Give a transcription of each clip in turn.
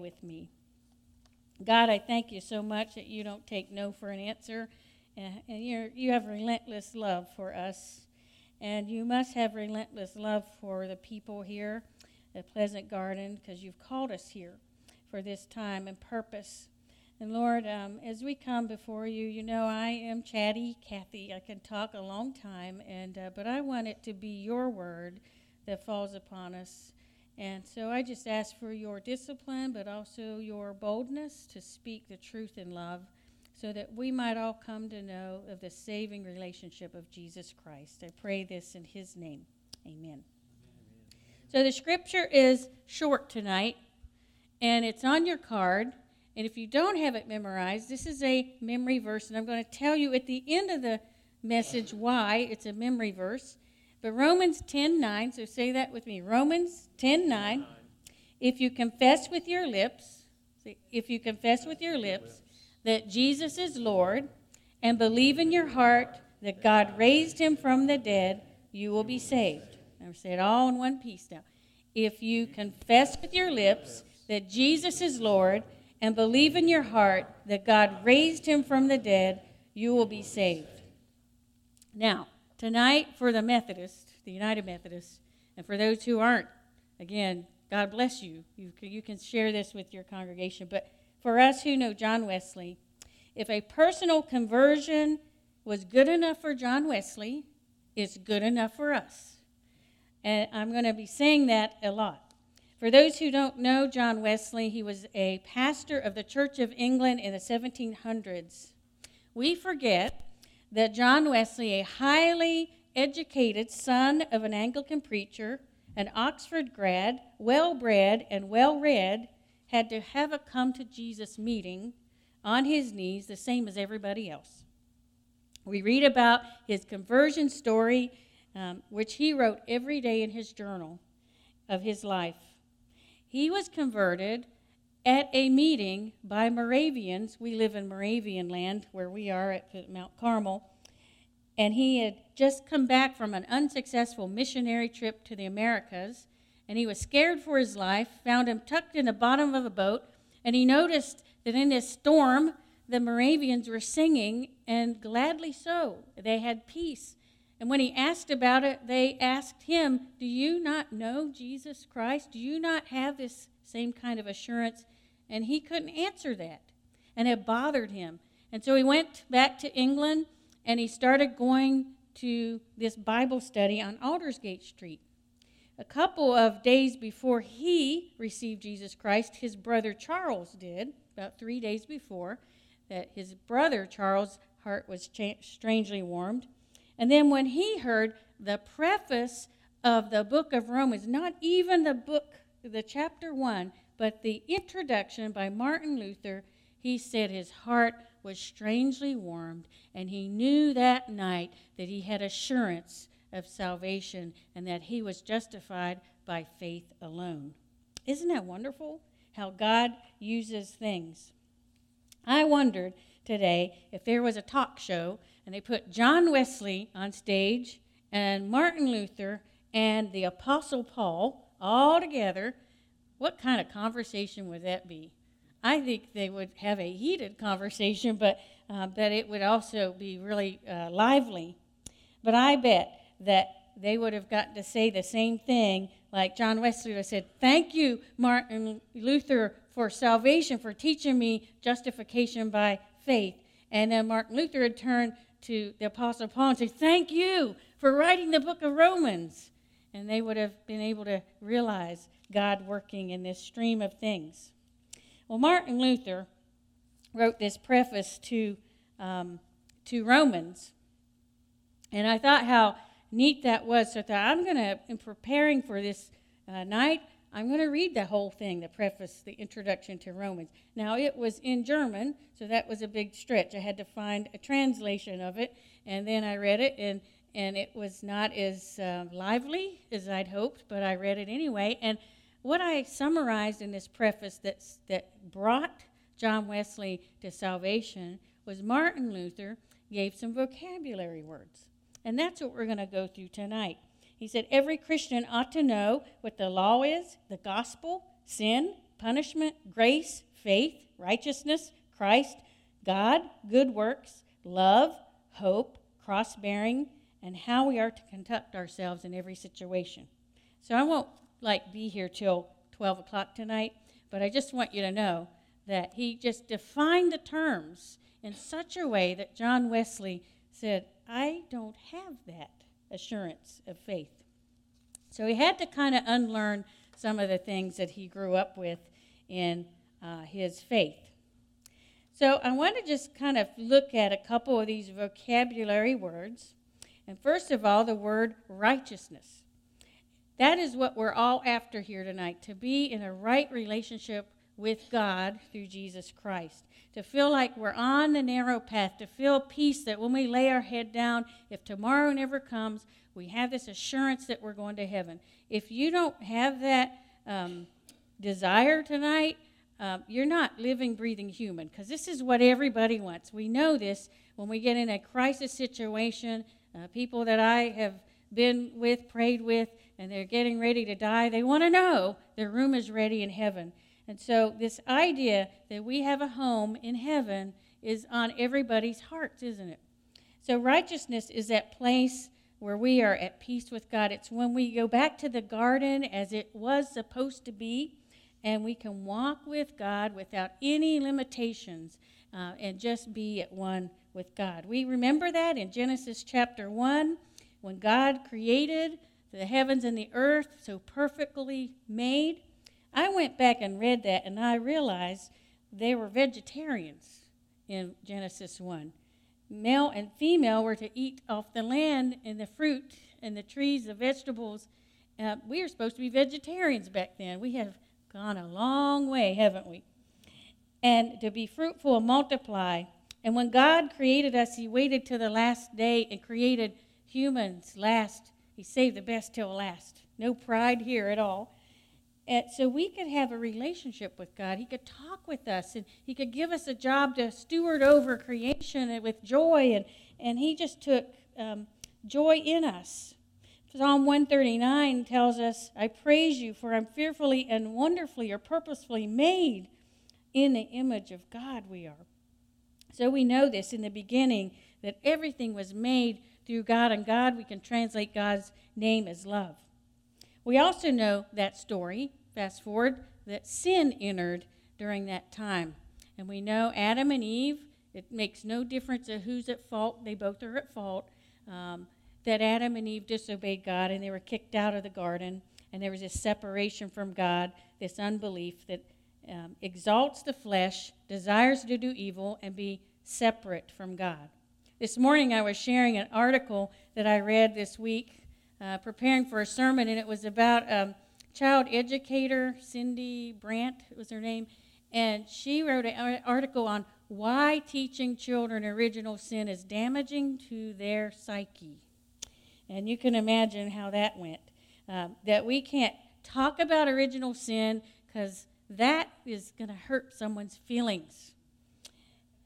With me. God, I thank you so much that you don't take no for an answer, and you have relentless love for us, and you must have relentless love for the people here at Pleasant Garden, because you've called us here for this time and purpose. And Lord, as we come before you, you know I am chatty Kathy. I can talk a long time, and but I want it to be your word that falls upon us. And so I just ask for your discipline, but also your boldness to speak the truth in love, so that we might all come to know of the saving relationship of Jesus Christ. I pray this in his name. Amen. So the scripture is short tonight, and it's on your card. And if you don't have it memorized, this is a memory verse, and I'm going to tell you at the end of the message why it's a memory verse. But Romans 10:9, so say that with me. Romans 10:9. If you confess with your lips, that Jesus is Lord, and believe in your heart that God raised him from the dead, you will be saved. I'm going to say it all in one piece now. If you confess with your lips that Jesus is Lord, and believe in your heart that God raised him from the dead, you will be saved. Now, tonight, for the Methodists, the United Methodists, and for those who aren't, again, God bless you. You can share this with your congregation. But for us who know John Wesley, if a personal conversion was good enough for John Wesley, it's good enough for us. And I'm going to be saying that a lot. For those who don't know John Wesley, he was a pastor of the Church of England in the 1700s. We forget that John Wesley, a highly educated son of an Anglican preacher, an Oxford grad, well-bred and well-read, had to have a come-to-Jesus meeting on his knees, the same as everybody else. We read about his conversion story, which he wrote every day in his journal of his life. He was converted at a meeting by Moravians. We live in Moravian land where we are at Mount Carmel. And he had just come back from an unsuccessful missionary trip to the Americas. And he was scared for his life, found him tucked in the bottom of a boat. And he noticed that in this storm, the Moravians were singing, and gladly so. They had peace. And when he asked about it, they asked him, "Do you not know Jesus Christ? Do you not have this same kind of assurance?" And he couldn't answer that, and it bothered him. And so he went back to England, and he started going to this Bible study on Aldersgate Street. A couple of days before he received Jesus Christ, his brother Charles did, about 3 days before, that his brother Charles' heart was strangely warmed. And then when he heard the preface of the book of Romans, not even the book, the chapter 1, but the introduction by Martin Luther, he said his heart was strangely warmed, and he knew that night that he had assurance of salvation and that he was justified by faith alone. Isn't that wonderful how God uses things? I wondered today if there was a talk show and they put John Wesley on stage and Martin Luther and the Apostle Paul all together, what kind of conversation would that be? I think they would have a heated conversation, but it would also be really lively. But I bet that they would have gotten to say the same thing, like John Wesley would have said, "Thank you, Martin Luther, for salvation, for teaching me justification by faith." And then Martin Luther would turn to the Apostle Paul and say, "Thank you for writing the book of Romans." And they would have been able to realize God working in this stream of things. Well, Martin Luther wrote this preface to Romans, and I thought how neat that was. So I thought, in preparing for this night, I'm going to read the whole thing, the preface, the introduction to Romans. Now, it was in German, so that was a big stretch. I had to find a translation of it, and then I read it, and it was not as lively as I'd hoped, but I read it anyway. And what I summarized in this preface that brought John Wesley to salvation was Martin Luther gave some vocabulary words. And that's what we're going to go through tonight. He said, every Christian ought to know what the law is, the gospel, sin, punishment, grace, faith, righteousness, Christ, God, good works, love, hope, cross-bearing, and how we are to conduct ourselves in every situation. So I won't be here till 12 o'clock tonight, but I just want you to know that he just defined the terms in such a way that John Wesley said, I don't have that assurance of faith. So he had to kind of unlearn some of the things that he grew up with in his faith. So I want to just kind of look at a couple of these vocabulary words. And first of all, the word righteousness. That is what we're all after here tonight, to be in a right relationship with God through Jesus Christ, to feel like we're on the narrow path, to feel peace that when we lay our head down, if tomorrow never comes, we have this assurance that we're going to heaven. If you don't have that desire tonight, you're not living, breathing human, because this is what everybody wants. We know this when we get in a crisis situation. People that I have been with, prayed with, and they're getting ready to die, they want to know their room is ready in heaven. And so this idea that we have a home in heaven is on everybody's hearts, isn't it? So righteousness is that place where we are at peace with God. It's when we go back to the garden as it was supposed to be, and we can walk with God without any limitations and just be at one with God. We remember that in Genesis chapter 1, when God created the heavens and the earth so perfectly made. I went back and read that, and I realized they were vegetarians in Genesis 1. Male and female were to eat off the land and the fruit and the trees, the vegetables. We were supposed to be vegetarians back then. We have gone a long way, haven't we? And to be fruitful and multiply. And when God created us, he waited till the last day and created humans last. He saved the best till last. No pride here at all. And so we could have a relationship with God. He could talk with us, and he could give us a job to steward over creation and with joy. And he just took joy in us. Psalm 139 tells us, I praise you, for I'm fearfully and wonderfully or purposefully made. In the image of God we are. So we know this in the beginning, that everything was made through God, and God, we can translate God's name as love. We also know that story, fast forward, that sin entered during that time. And we know Adam and Eve, it makes no difference of who's at fault, they both are at fault, that Adam and Eve disobeyed God and they were kicked out of the garden, and there was this separation from God, this unbelief that exalts the flesh, desires to do evil, and be separate from God. This morning I was sharing an article that I read this week, preparing for a sermon, and it was about child educator Cindy Brandt was her name, and she wrote an article on why teaching children original sin is damaging to their psyche. And you can imagine how that went, that we can't talk about original sin because that is going to hurt someone's feelings.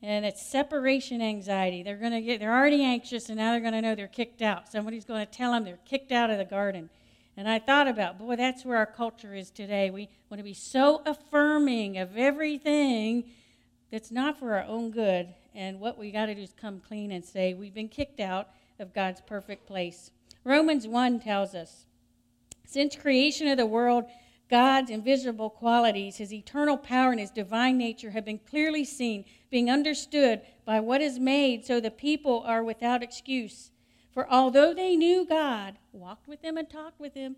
And it's separation anxiety. They're already anxious, and now they're going to know they're kicked out. Somebody's going to tell them they're kicked out of the garden. And I thought about, boy, that's where our culture is today. We want to be so affirming of everything that's not for our own good. And what we got to do is come clean and say we've been kicked out of God's perfect place. Romans 1 tells us, since creation of the world, God's invisible qualities, his eternal power and his divine nature have been clearly seen, being understood by what is made, so the people are without excuse. For although they knew God, walked with him and talked with him,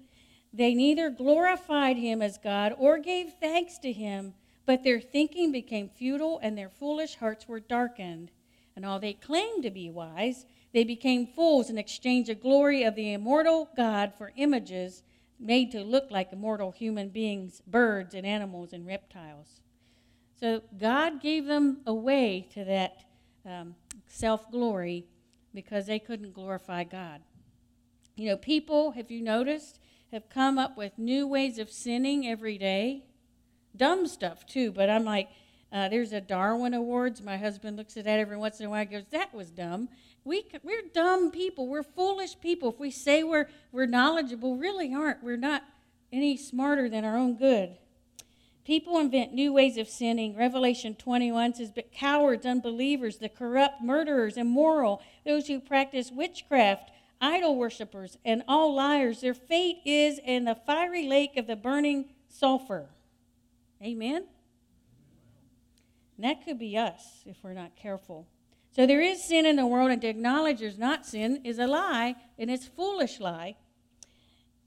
they neither glorified him as God or gave thanks to him, but their thinking became futile and their foolish hearts were darkened. And all they claimed to be wise, they became fools and exchanged the glory of the immortal God for images made to look like immortal human beings, birds and animals and reptiles. So God gave them a way to that self-glory because they couldn't glorify God. You know, people, have you noticed, have come up with new ways of sinning every day. Dumb stuff, too, but I'm like, there's a Darwin Awards. My husband looks at that every once in a while and goes, that was dumb. We're dumb people. We're foolish people. If we say we're knowledgeable, really aren't. We're not any smarter than our own good. People invent new ways of sinning. Revelation 21 says, but cowards, unbelievers, the corrupt, murderers, immoral, those who practice witchcraft, idol worshippers, and all liars, their fate is in the fiery lake of the burning sulfur. Amen? And that could be us if we're not careful. So there is sin in the world, and to acknowledge there's not sin is a lie, and it's a foolish lie.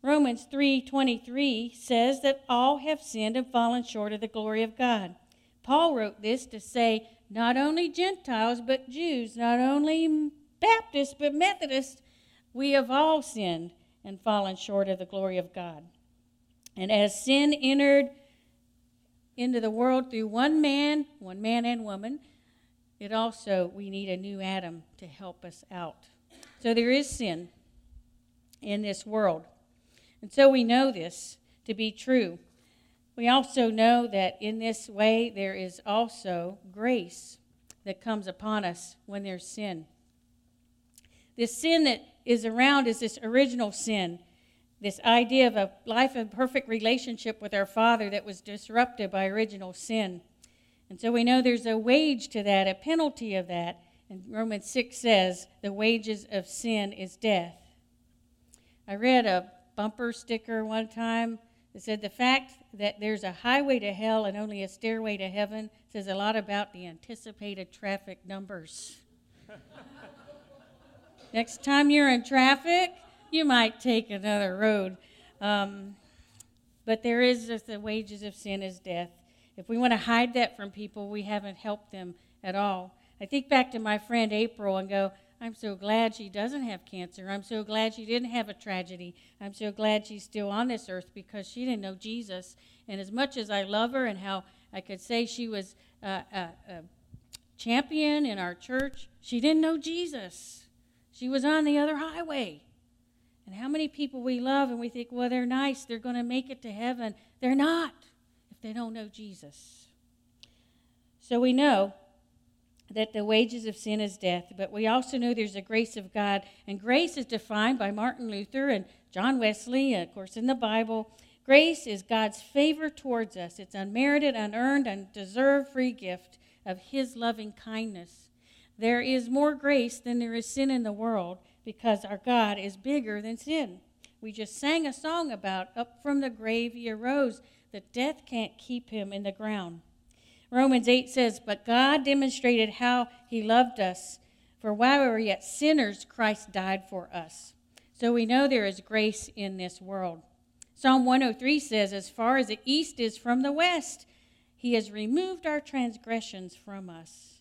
Romans 3.23 says that all have sinned and fallen short of the glory of God. Paul wrote this to say not only Gentiles but Jews, not only Baptists but Methodists, we have all sinned and fallen short of the glory of God. And as sin entered into the world through one man and woman, it also, we need a new Adam to help us out. So there is sin in this world. And so we know this to be true. We also know that in this way there is also grace that comes upon us when there's sin. This sin that is around is this original sin, this idea of a life of perfect relationship with our Father that was disrupted by original sin. And so we know there's a wage to that, a penalty of that. And Romans 6 says, the wages of sin is death. I read a bumper sticker one time that said the fact that there's a highway to hell and only a stairway to heaven says a lot about the anticipated traffic numbers. Next time you're in traffic, you might take another road. But there is just the wages of sin is death. If we want to hide that from people, we haven't helped them at all. I think back to my friend April and go, I'm so glad she doesn't have cancer. I'm so glad she didn't have a tragedy. I'm so glad she's still on this earth because she didn't know Jesus. And as much as I love her and how I could say she was a champion in our church, she didn't know Jesus. She was on the other highway. And how many people we love and we think, well, they're nice. They're going to make it to heaven. They're not if they don't know Jesus. So we know that the wages of sin is death, but we also know there's a grace of God, and grace is defined by Martin Luther and John Wesley, and of course in the Bible. Grace is God's favor towards us. It's unmerited, unearned, undeserved free gift of His loving kindness. There is more grace than there is sin in the world because our God is bigger than sin. We just sang a song about up from the grave He arose, that death can't keep Him in the ground. Romans 8 says, but God demonstrated how He loved us, for while we were yet sinners, Christ died for us. So we know there is grace in this world. Psalm 103 says, as far as the east is from the west, He has removed our transgressions from us.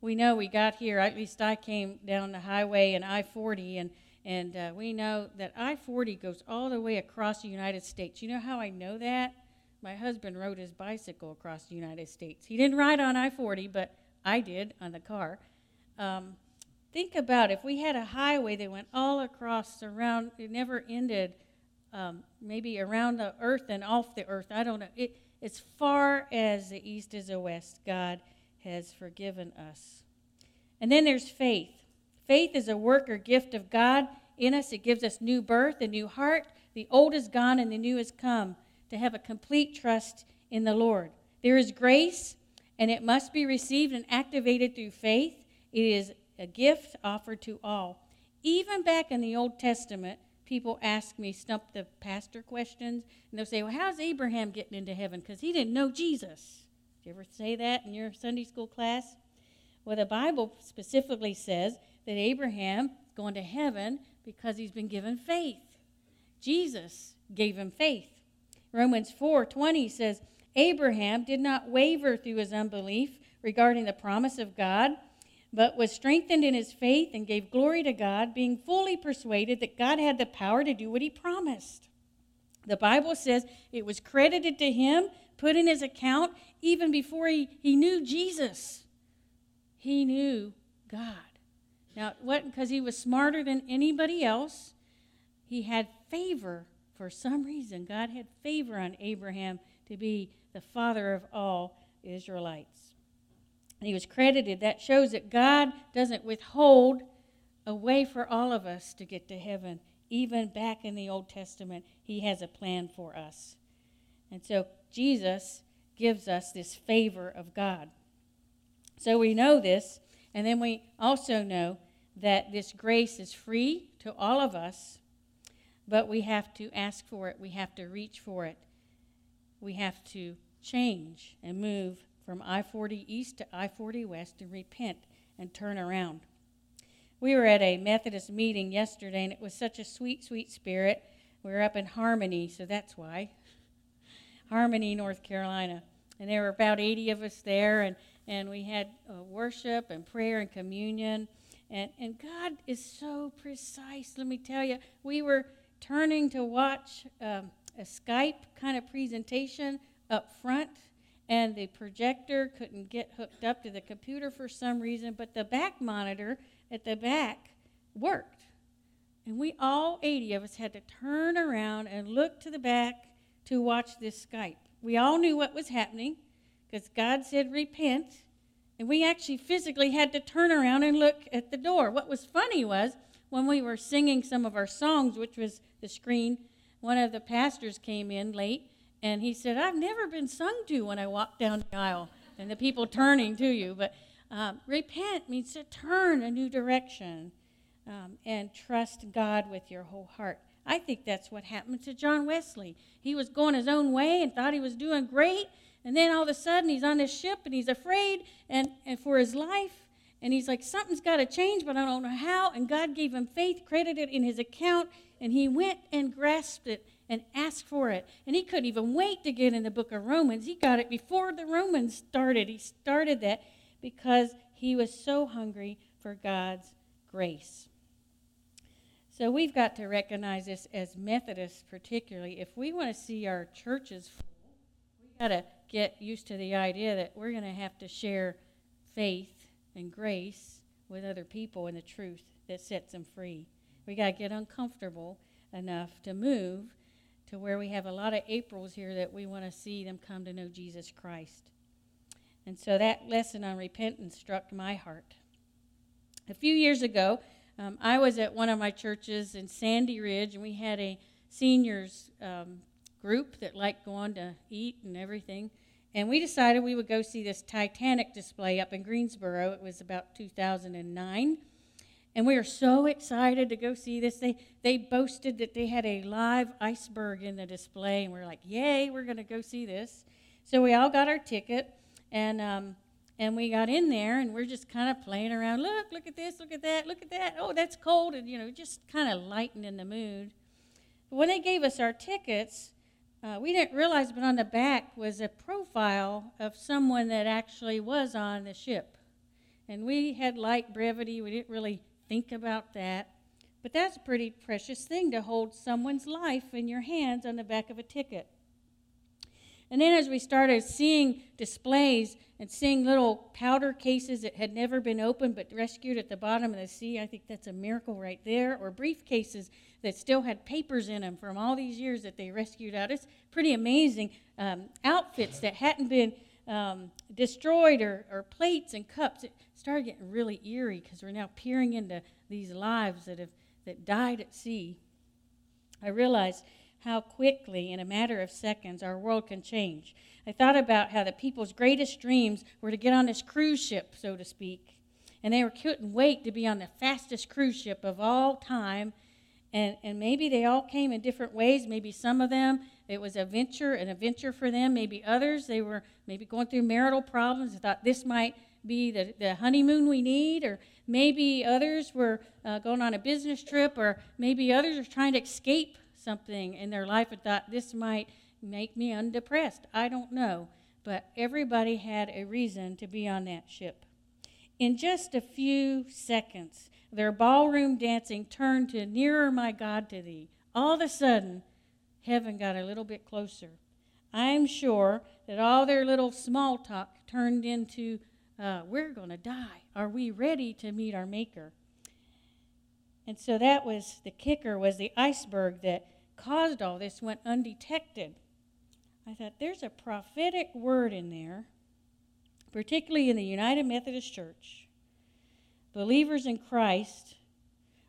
We know we got here, at least I came down the highway in I-40, and we know that I-40 goes all the way across the United States. You know how I know that? My husband rode his bicycle across the United States. He didn't ride on I-40, but I did on the car. Think about if we had a highway that went all across, around, it never ended, maybe around the earth and off the earth. I don't know. As far as the east is the west, God has forgiven us. And then there's faith. Faith is a work or gift of God in us. It gives us new birth, a new heart. The old is gone and the new has come. To have a complete trust in the Lord. There is grace, and it must be received and activated through faith. It is a gift offered to all. Even back in the Old Testament, people ask me, stump the pastor questions, and they'll say, well, how's Abraham getting into heaven? Because he didn't know Jesus. Did you ever say that in your Sunday school class? Well, the Bible specifically says that Abraham is going to heaven because he's been given faith. Jesus gave him faith. Romans 4:20 says, Abraham did not waver through his unbelief regarding the promise of God, but was strengthened in his faith and gave glory to God, being fully persuaded that God had the power to do what He promised. The Bible says it was credited to him, put in his account, even before he knew Jesus. He knew God. Now, what? Because he was smarter than anybody else, he had favor. For some reason, God had favor on Abraham to be the father of all Israelites. And he was credited. That shows that God doesn't withhold a way for all of us to get to heaven. Even back in the Old Testament, He has a plan for us. And so Jesus gives us this favor of God. So we know this, and then we also know that this grace is free to all of us, but we have to ask for it. We have to reach for it. We have to change and move from I-40 East to I-40 West and repent and turn around. We were at a Methodist meeting yesterday, and it was such a sweet, sweet spirit. We were up in Harmony, so that's why. Harmony, North Carolina. And there were about 80 of us there, and we had worship and prayer and communion. And God is so precise, let me tell you. We were turning to watch a Skype kind of presentation up front, and the projector couldn't get hooked up to the computer for some reason, but the back monitor at the back worked. And we, all 80 of us, had to turn around and look to the back to watch this Skype. We all knew what was happening because God said repent, and we actually physically had to turn around and look at the door. What was funny was when we were singing some of our songs, which was the screen, one of the pastors came in late, and he said, I've never been sung to when I walk down the aisle, and the people turning to you. But repent means to turn a new direction and trust God with your whole heart. I think that's what happened to John Wesley. He was going his own way and thought he was doing great, and then all of a sudden he's on this ship and he's afraid and for his life, and he's like, something's got to change, but I don't know how. And God gave him faith, credited it in his account, and he went and grasped it and asked for it. And he couldn't even wait to get in the book of Romans. He got it before the Romans started. He started that because he was so hungry for God's grace. So we've got to recognize this as Methodists particularly. If we want to see our churches full, we've got to get used to the idea that we're going to have to share faith and grace with other people and the truth that sets them free. We got to get uncomfortable enough to move to where we have a lot of Aprils here that we want to see them come to know Jesus Christ. And so that lesson on repentance struck my heart. A few years ago, I was at one of my churches in Sandy Ridge, and we had a seniors group that liked going to eat and everything. And we decided we would go see this Titanic display up in Greensboro. It was about 2009. And we were so excited to go see this. They boasted that they had a live iceberg in the display, and we were like, yay, we're going to go see this. So we all got our ticket, and we got in there, and we're just kind of playing around. Look at this, look at that, look at that. Oh, that's cold, and, you know, just kind of lightening the mood. But when they gave us our tickets, we didn't realize, but on the back was a profile of someone that actually was on the ship. And we had light brevity. We didn't really think about that. But that's a pretty precious thing to hold someone's life in your hands on the back of a ticket. And then as we started seeing displays and seeing little powder cases that had never been opened but rescued at the bottom of the sea, I think that's a miracle right there, or briefcases that still had papers in them from all these years that they rescued out. It's pretty amazing. Outfits that hadn't been destroyed, or plates and cups. It started getting really eerie because we're now peering into these lives that died at sea. I realized how quickly, in a matter of seconds, our world can change. I thought about how the people's greatest dreams were to get on this cruise ship, so to speak, and they couldn't wait to be on the fastest cruise ship of all time, and maybe they all came in different ways. Maybe some of them, it was an adventure for them. Maybe others, they were maybe going through marital problems and thought this might be the honeymoon we need, or maybe others were going on a business trip, or maybe others are trying to escape something in their life and thought this might make me undepressed. I don't know, but everybody had a reason to be on that ship. In just a few seconds, their ballroom dancing turned to nearer my God to thee. All of a sudden, heaven got a little bit closer. I'm sure that all their little small talk turned into, we're going to die. Are we ready to meet our Maker? And so that was the kicker, was the iceberg that caused all this went undetected. I thought, there's a prophetic word in there, particularly in the United Methodist Church. Believers in Christ,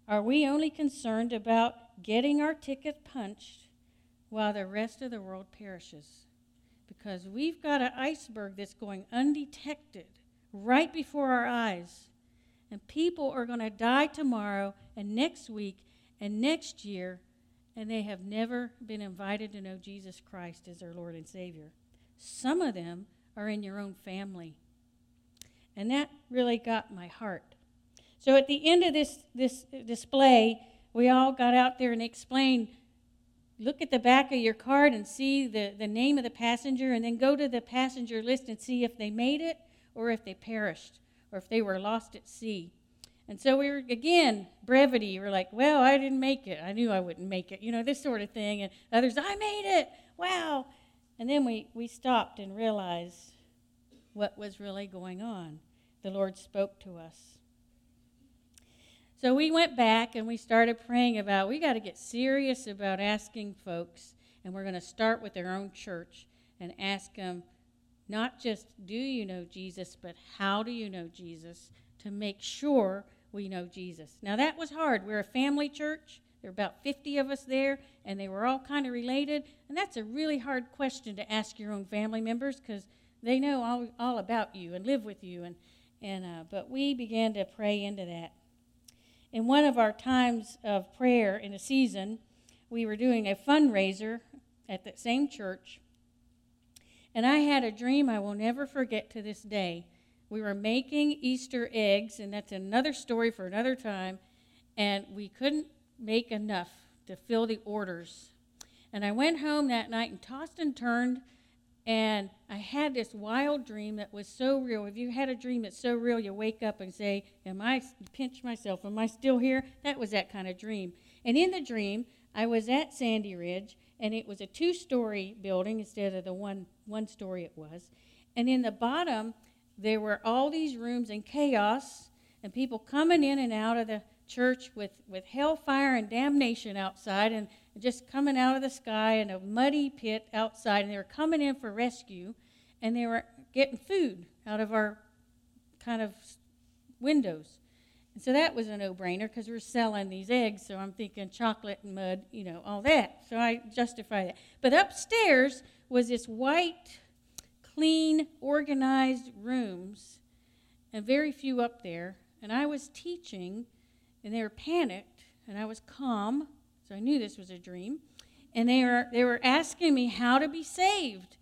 are we only concerned about getting our ticket punched while the rest of the world perishes? because we've got an iceberg that's going undetected right before our eyes. And people are going to die tomorrow and next week and next year, and they have never been invited to know Jesus Christ as their Lord and Savior. Some of them are in your own family. And that really got my heart. So at the end of this display, we all got out there and explained, look at the back of your card and see the name of the passenger, and then go to the passenger list and see if they made it or if they perished or if they were lost at sea. And so we were, again, brevity. We're like, well, I didn't make it. I knew I wouldn't make it. You know, this sort of thing. And others, I made it. Wow. And then we stopped and realized what was really going on. The Lord spoke to us. So we went back and we started praying about, we got to get serious about asking folks, and we're going to start with their own church and ask them not just, do you know Jesus, but how do you know Jesus, to make sure we know Jesus. Now that was hard. We're a family church. There were about 50 of us there, and they were all kind of related, and that's a really hard question to ask your own family members because they know all about you and live with you, but we began to pray into that. In one of our times of prayer in a season, we were doing a fundraiser at that same church, and I had a dream I will never forget to this day. We were making Easter eggs, and that's another story for another time, and we couldn't make enough to fill the orders. And I went home that night and tossed and turned, and I had this wild dream that was so real. If you had a dream that's so real, you wake up and say, am I still here? That was that kind of dream. And in the dream, I was at Sandy Ridge, and it was a two-story building instead of the one story it was. And in the bottom, there were all these rooms and chaos, and people coming in and out of the church with hellfire and damnation outside, and just coming out of the sky in a muddy pit outside, and they were coming in for rescue, and they were getting food out of our kind of windows. And so that was a no-brainer because we're selling these eggs, so I'm thinking chocolate and mud, you know, all that. So I justify that. But upstairs was this white, clean, organized rooms, and very few up there. And I was teaching, and they were panicked, and I was calm. So I knew this was a dream. And they were asking me how to be saved.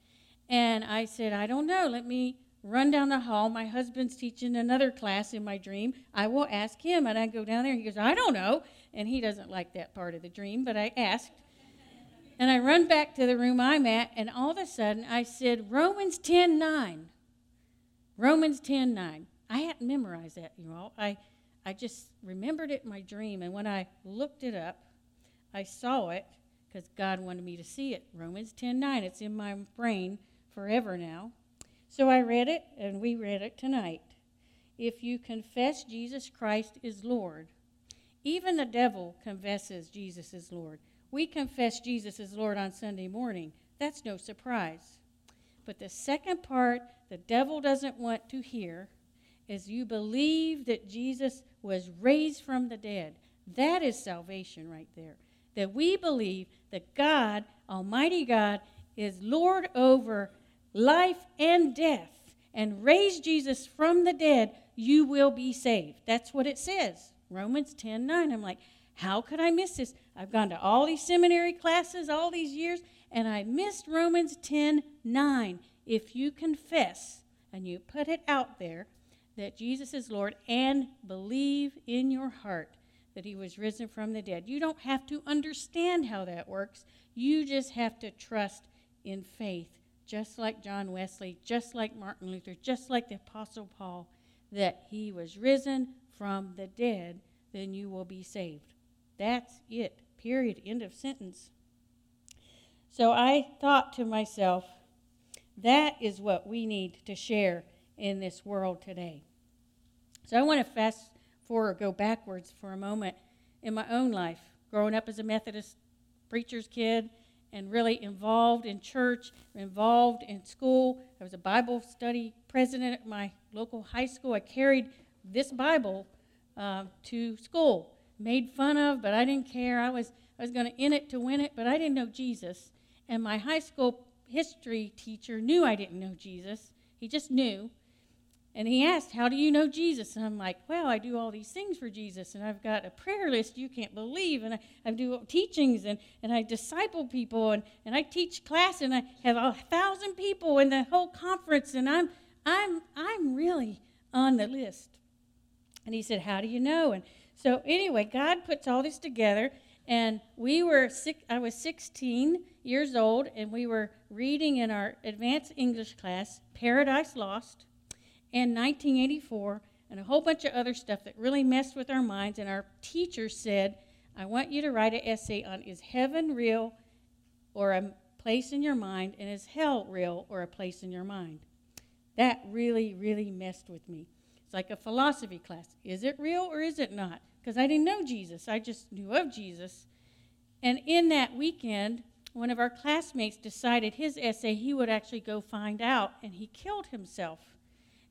And I said, I don't know. Let me run down the hall. My husband's teaching another class in my dream. I will ask him. And I go down there, and he goes, I don't know. And he doesn't like that part of the dream, but I asked. And I run back to the room I'm at, and all of a sudden I said, Romans 10, 9. Romans 10, 9. I hadn't memorized that, you all. I just remembered it in my dream. And when I looked it up, I saw it because God wanted me to see it. Romans 10:9. It's in my brain forever now. So I read it, and we read it tonight. If you confess Jesus Christ is Lord, even the devil confesses Jesus is Lord. We confess Jesus is Lord on Sunday morning. That's no surprise. But the second part the devil doesn't want to hear is you believe that Jesus was raised from the dead. That is salvation right there. That we believe that God, Almighty God, is Lord over life and death, and raised Jesus from the dead, you will be saved. That's what it says, Romans 10:9. I'm like, how could I miss this? I've gone to all these seminary classes all these years, and I missed Romans 10:9. If you confess and you put it out there that Jesus is Lord and believe in your heart that he was risen from the dead. You don't have to understand how that works. You just have to trust in faith, just like John Wesley, just like Martin Luther, just like the Apostle Paul, that he was risen from the dead, then you will be saved. That's it, period, end of sentence. So I thought to myself, that is what we need to share in this world today. So I want to fast or go backwards for a moment in my own life, growing up as a Methodist preacher's kid and really involved in church, involved in school. I was a Bible study president at my local high school. I carried this Bible to school, made fun of, but I didn't care. I was going to in it to win it, but I didn't know Jesus. And my high school history teacher knew I didn't know Jesus. He just knew. And he asked, how do you know Jesus? And I'm like, well, I do all these things for Jesus, and I've got a prayer list you can't believe, and I do teachings, and I disciple people, and I teach class, and I have 1,000 people in the whole conference, and I'm really on the list. And he said, how do you know? And so anyway, God puts all this together, and I was 16 years old, and we were reading in our advanced English class, Paradise Lost, and 1984, and a whole bunch of other stuff that really messed with our minds. And our teacher said, I want you to write an essay on, is heaven real or a place in your mind, and is hell real or a place in your mind? That really, really messed with me. It's like a philosophy class. Is it real or is it not? Because I didn't know Jesus. I just knew of Jesus. And in that weekend, one of our classmates decided his essay, he would actually go find out, and he killed himself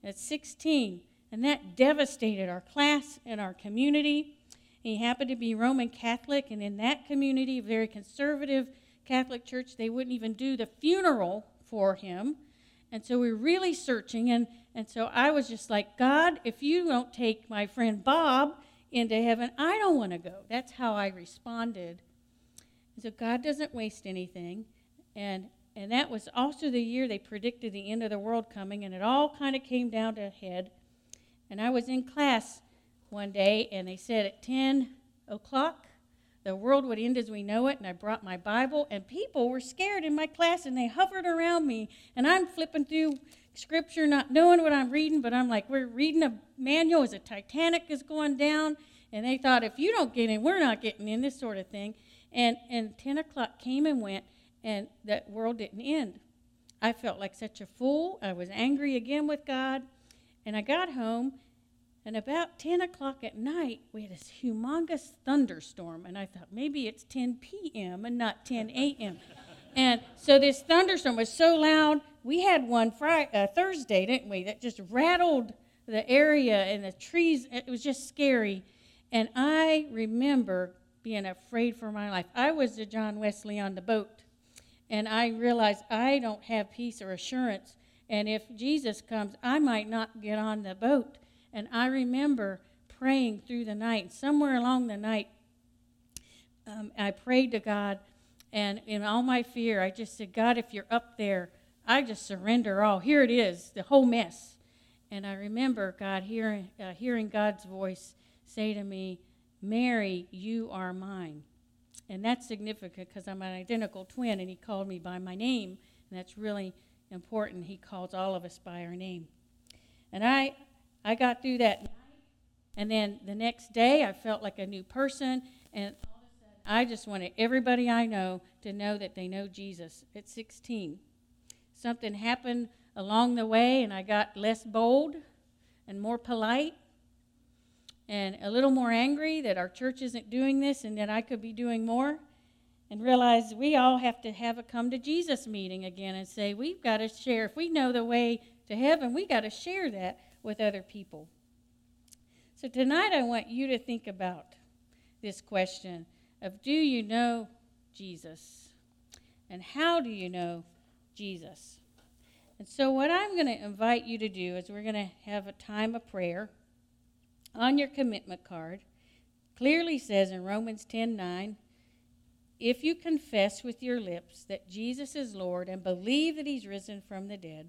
at 16, and that devastated our class and our community. He happened to be Roman Catholic, and in that community, a very conservative Catholic church, they wouldn't even do the funeral for him, and so we were really searching, and so I was just like, God, if you don't take my friend Bob into heaven, I don't want to go. That's how I responded. And so God doesn't waste anything, and that was also the year they predicted the end of the world coming, and it all kind of came down to a head. And I was in class one day, and they said at 10 o'clock, the world would end as we know it, and I brought my Bible, and people were scared in my class, and they hovered around me, and I'm flipping through Scripture, not knowing what I'm reading, but I'm like, we're reading a manual as the Titanic is going down, and they thought, if you don't get in, we're not getting in, this sort of thing. And 10 o'clock came and went, and that world didn't end. I felt like such a fool. I was angry again with God. And I got home, and about 10 o'clock at night, we had this humongous thunderstorm. And I thought, maybe it's 10 p.m. and not 10 a.m. And so this thunderstorm was so loud. We had one Thursday, didn't we, that just rattled the area and the trees. It was just scary. And I remember being afraid for my life. I was the John Wesley on the boat. And I realized I don't have peace or assurance. And if Jesus comes, I might not get on the boat. And I remember praying through the night. Somewhere along the night, I prayed to God. And in all my fear, I just said, God, if you're up there, I just surrender all. Here it is, the whole mess. And I remember God hearing God's voice say to me, Mary, you are mine. And that's significant because I'm an identical twin, and he called me by my name, and that's really important. He calls all of us by our name. And I got through that night, and then the next day I felt like a new person, and all of a sudden I just wanted everybody I know to know that they know Jesus at 16. Something happened along the way, and I got less bold and more polite, and a little more angry that our church isn't doing this and that I could be doing more, and realize we all have to have a come to Jesus meeting again and say, we've got to share. If we know the way to heaven, we got to share that with other people. So tonight I want you to think about this question of, do you know Jesus? And how do you know Jesus? And so what I'm going to invite you to do is we're going to have a time of prayer. On your commitment card, clearly says in Romans 10:9, if you confess with your lips that Jesus is Lord and believe that he's risen from the dead,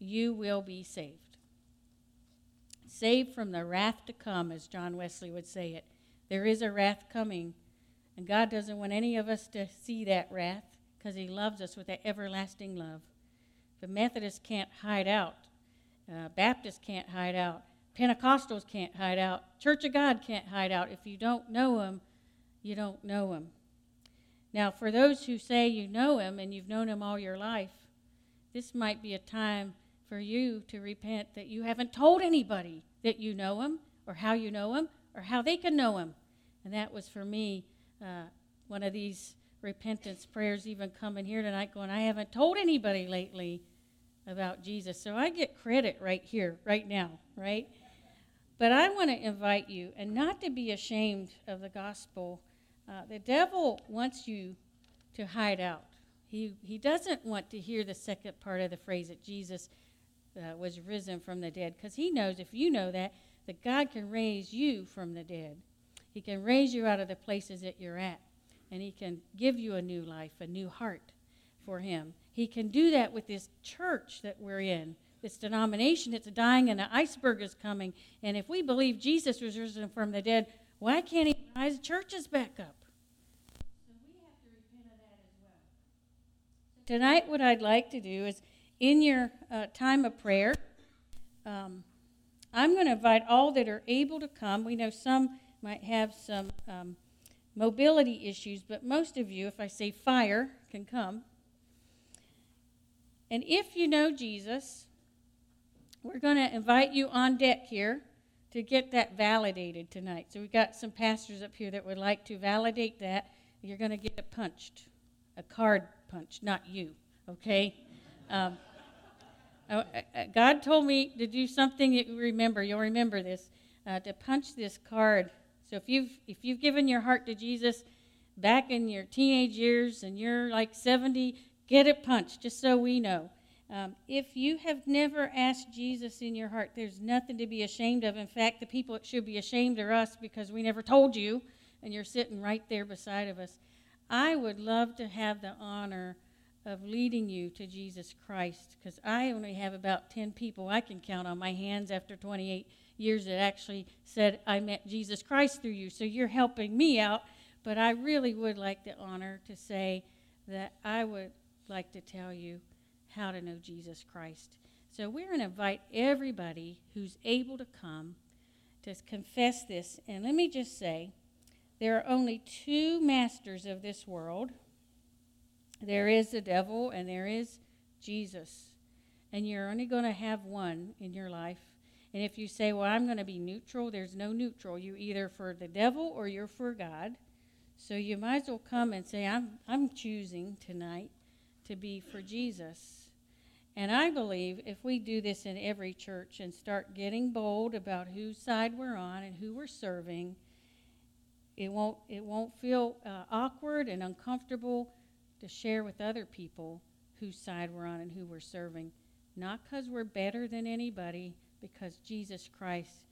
you will be saved. Saved from the wrath to come, as John Wesley would say it. There is a wrath coming, and God doesn't want any of us to see that wrath because he loves us with an everlasting love. The Methodists can't hide out. Baptists can't hide out. Pentecostals can't hide out. Church of God can't hide out. If you don't know him, you don't know him. Now, for those who say you know him and you've known him all your life, this might be a time for you to repent that you haven't told anybody that you know him or how you know him or how they can know him. And that was for me one of these repentance prayers, even coming here tonight going, I haven't told anybody lately about Jesus. So I get credit right here, right now, right? But I want to invite you, and not to be ashamed of the gospel. The devil wants you to hide out. He doesn't want to hear the second part of the phrase that Jesus was risen from the dead, because he knows, if you know that God can raise you from the dead. He can raise you out of the places that you're at, and he can give you a new life, a new heart for him. He can do that with this church that we're in, this denomination that's dying, and the iceberg is coming. And if we believe Jesus was risen from the dead, why can't he rise churches back up? So we have to repent of that as well. Tonight what I'd like to do is, in your time of prayer, I'm going to invite all that are able to come. We know some might have some mobility issues, but most of you, if I say fire, can come. And if you know Jesus, we're going to invite you on deck here to get that validated tonight. So we've got some pastors up here that would like to validate that. You're going to get it punched, a card punched, not you, okay? God told me to do something that you remember. You'll remember this, to punch this card. So if you've given your heart to Jesus back in your teenage years and you're like 70, get it punched, just so we know. If you have never asked Jesus in your heart, there's nothing to be ashamed of. In fact, the people that should be ashamed are us, because we never told you, and you're sitting right there beside of us. I would love to have the honor of leading you to Jesus Christ, because I only have about 10 people I can count on my hands after 28 years that actually said, I met Jesus Christ through you, so you're helping me out. But I really would like the honor to say that I would like to tell you how to know Jesus Christ. So we're going to invite everybody who's able to come to confess this. And let me just say, there are only two masters of this world. There is the devil and there is Jesus. And you're only going to have one in your life. And if you say, well, I'm going to be neutral, there's no neutral. You're either for the devil or you're for God. So you might as well come and say, I'm choosing tonight to be for Jesus. And I believe if we do this in every church and start getting bold about whose side we're on and who we're serving, it won't feel awkward and uncomfortable to share with other people whose side we're on and who we're serving. Not because we're better than anybody, because Jesus Christ